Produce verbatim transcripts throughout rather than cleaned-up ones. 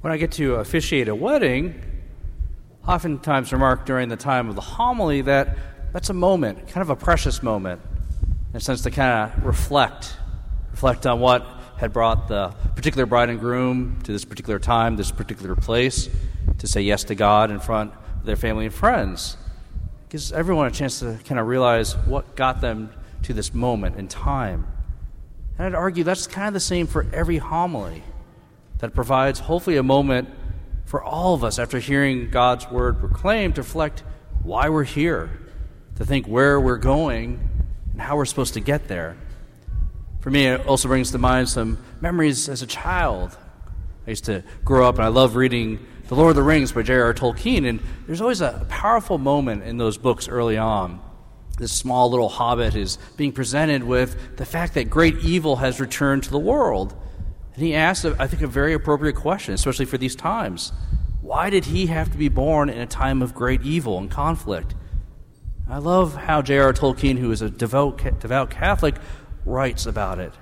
When I get to officiate a wedding, oftentimes remark during the time of the homily that that's a moment, kind of a precious moment, in a sense to kind of reflect, reflect on what had brought the particular bride and groom to this particular time, this particular place, to say yes to God in front of their family and friends. It gives everyone a chance to kind of realize what got them to this moment in time. And I'd argue that's kind of the same for every homily, that provides hopefully a moment for all of us after hearing God's word proclaimed to reflect why we're here, to think where we're going and how we're supposed to get there. For me, it also brings to mind some memories as a child. I used to grow up, and I love reading The Lord of the Rings by J R R Tolkien, and there's always a powerful moment in those books early on. This small little hobbit is being presented with the fact that great evil has returned to the world. And he asks, I think, a very appropriate question, especially for these times. Why did he have to be born in a time of great evil and conflict? I love how J R R Tolkien, who is a devout, devout Catholic, writes about it.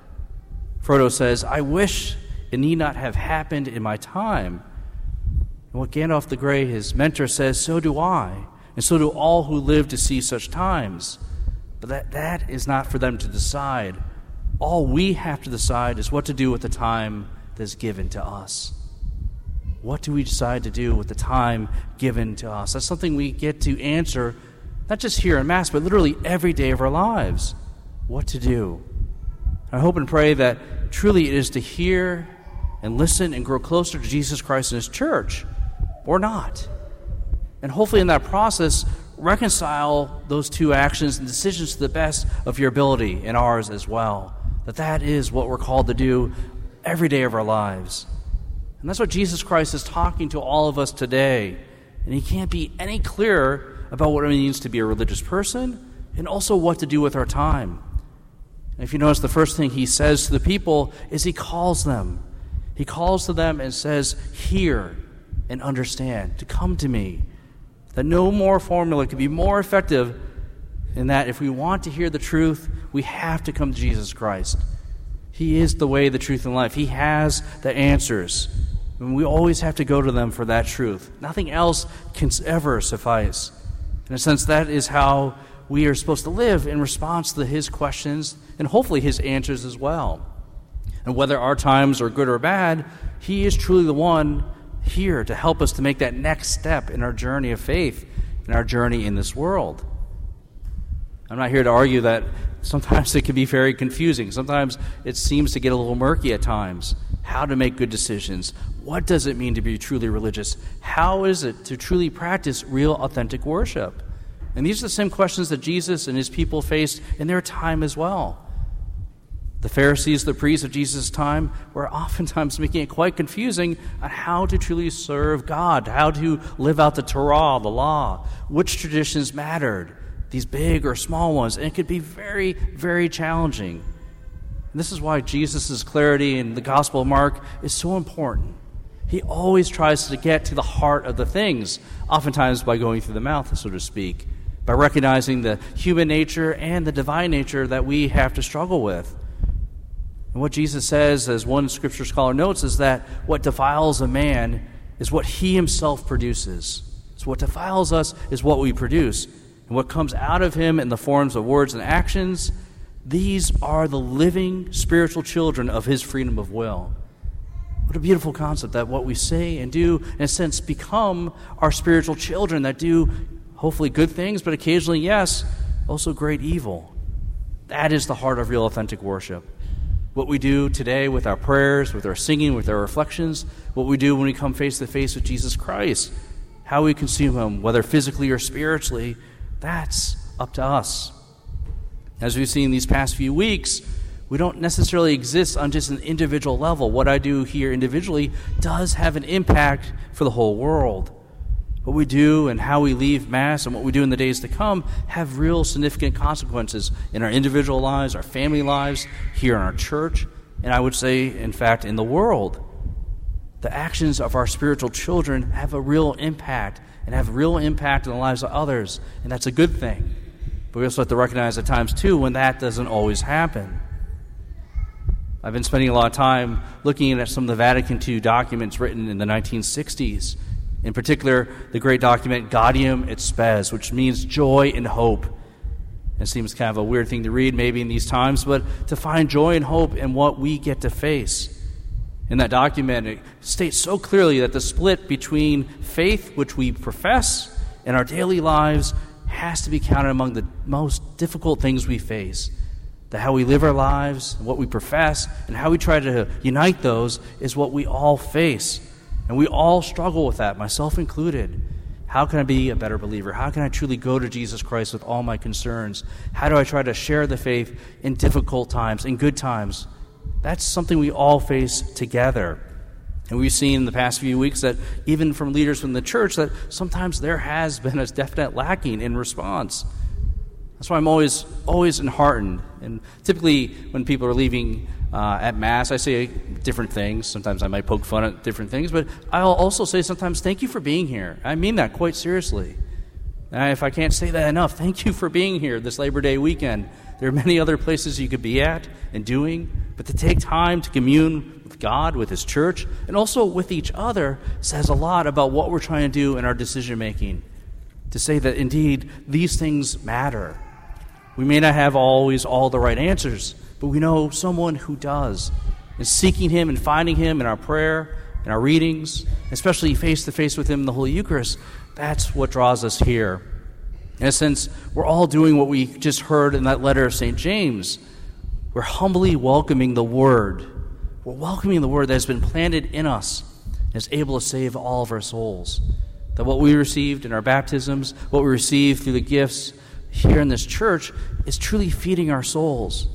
Frodo says, "I wish it need not have happened in my time." And what Gandalf the Grey, his mentor, says, "So do I, and so do all who live to see such times." But that, that is not for them to decide. All we have to decide is what to do with the time that is given to us. What do we decide to do with the time given to us? That's something we get to answer, not just here in Mass, but literally every day of our lives. What to do. I hope and pray that truly it is to hear and listen and grow closer to Jesus Christ and His Church, or not. And hopefully in that process, reconcile those two actions and decisions to the best of your ability and ours as well. That that is what we're called to do every day of our lives. And that's what Jesus Christ is talking to all of us today. And He can't be any clearer about what it means to be a religious person and also what to do with our time. And if you notice, the first thing He says to the people is He calls them. He calls to them and says, "Hear and understand, to come to me." That no more formula could be more effective in that if we want to hear the truth, we have to come to Jesus Christ. He is the way, the truth, and life. He has the answers. And we always have to go to them for that truth. Nothing else can ever suffice. In a sense, that is how we are supposed to live in response to His questions and hopefully His answers as well. And whether our times are good or bad, He is truly the one here to help us to make that next step in our journey of faith, in our journey in this world. I'm not here to argue that sometimes it can be very confusing. Sometimes it seems to get a little murky at times. How to make good decisions. What does it mean to be truly religious? How is it to truly practice real, authentic worship? And these are the same questions that Jesus and His people faced in their time as well. The Pharisees, the priests of Jesus' time, were oftentimes making it quite confusing on how to truly serve God, how to live out the Torah, the law, which traditions mattered, these big or small ones. And it could be very, very challenging. And this is why Jesus' clarity in the Gospel of Mark is so important. He always tries to get to the heart of the things, oftentimes by going through the mouth, so to speak, by recognizing the human nature and the divine nature that we have to struggle with. And what Jesus says, as one scripture scholar notes, is that what defiles a man is what he himself produces. So what defiles us is what we produce. And what comes out of him in the forms of words and actions, these are the living spiritual children of his freedom of will. What a beautiful concept, that what we say and do, in a sense, become our spiritual children that do hopefully good things, but occasionally, yes, also great evil. That is the heart of real, authentic worship. What we do today with our prayers, with our singing, with our reflections, what we do when we come face to face with Jesus Christ, how we consume Him, whether physically or spiritually, that's up to us. As we've seen these past few weeks, we don't necessarily exist on just an individual level. What I do here individually does have an impact for the whole world. What we do and how we leave Mass and what we do in the days to come have real significant consequences in our individual lives, our family lives, here in our church, and I would say, in fact, in the world. The actions of our spiritual children have a real impact and have real impact on the lives of others, and that's a good thing. But we also have to recognize at times, too, when that doesn't always happen. I've been spending a lot of time looking at some of the Vatican Two documents written in the nineteen sixties, in particular the great document Gaudium et Spes, which means joy and hope. It seems kind of a weird thing to read maybe in these times, but to find joy and hope in what we get to face. In that document, it states so clearly that the split between faith, which we profess, and our daily lives has to be counted among the most difficult things we face. That how we live our lives, what we profess, and how we try to unite those is what we all face. And we all struggle with that, myself included. How can I be a better believer? How can I truly go to Jesus Christ with all my concerns? How do I try to share the faith in difficult times, in good times? That's something we all face together. And we've seen in the past few weeks that even from leaders from the church that sometimes there has been a definite lacking in response. That's why I'm always, always enheartened. And typically when people are leaving uh, at Mass, I say different things. Sometimes I might poke fun at different things, but I'll also say sometimes, thank you for being here. I mean that quite seriously. And if I can't say that enough, thank you for being here this Labor Day weekend. There are many other places you could be at and doing, but to take time to commune with God, with His church, and also with each other says a lot about what we're trying to do in our decision-making. To say that, indeed, these things matter. We may not have always all the right answers, but we know someone who does. And seeking Him and finding Him in our prayer, in our readings, especially face-to-face with Him in the Holy Eucharist, that's what draws us here. In a sense, we're all doing what we just heard in that letter of Saint James. We're humbly welcoming the Word. We're welcoming the Word that has been planted in us and is able to save all of our souls. That what we received in our baptisms, what we receive through the gifts here in this church, is truly feeding our souls.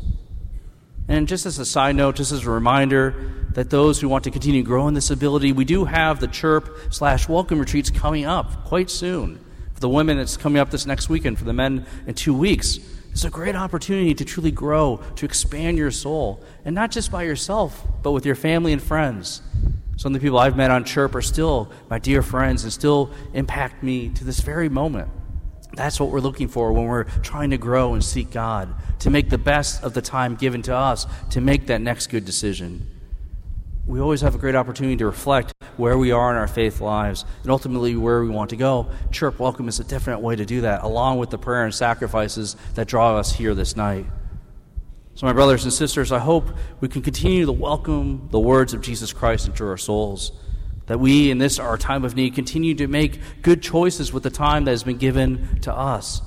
And just as a side note, just as a reminder, that those who want to continue growing this ability, we do have the C H R P slash welcome retreats coming up quite soon. For the women, it's coming up this next weekend. For the men, in two weeks. It's a great opportunity to truly grow, to expand your soul. And not just by yourself, but with your family and friends. Some of the people I've met on C H R P are still my dear friends and still impact me to this very moment. That's what we're looking for when we're trying to grow and seek God, to make the best of the time given to us, to make that next good decision. We always have a great opportunity to reflect where we are in our faith lives and ultimately where we want to go. C H R P Welcome is a definite way to do that, along with the prayer and sacrifices that draw us here this night. So my brothers and sisters, I hope we can continue to welcome the words of Jesus Christ into our souls, that we in this our time of need continue to make good choices with the time that has been given to us.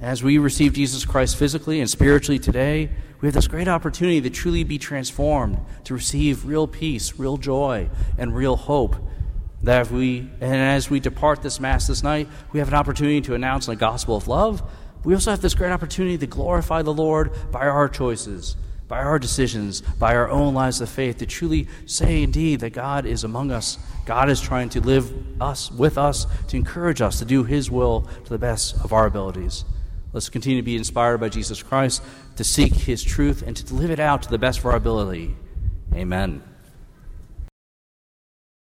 As we receive Jesus Christ physically and spiritually today, we have this great opportunity to truly be transformed, to receive real peace, real joy, and real hope. That if we, and as we depart this Mass this night, we have an opportunity to announce the gospel of love. We also have this great opportunity to glorify the Lord by our choices, by our decisions, by our own lives of faith, to truly say indeed that God is among us. God is trying to live us with us, to encourage us to do His will to the best of our abilities. Let's continue to be inspired by Jesus Christ, to seek His truth, and to live it out to the best of our ability. Amen.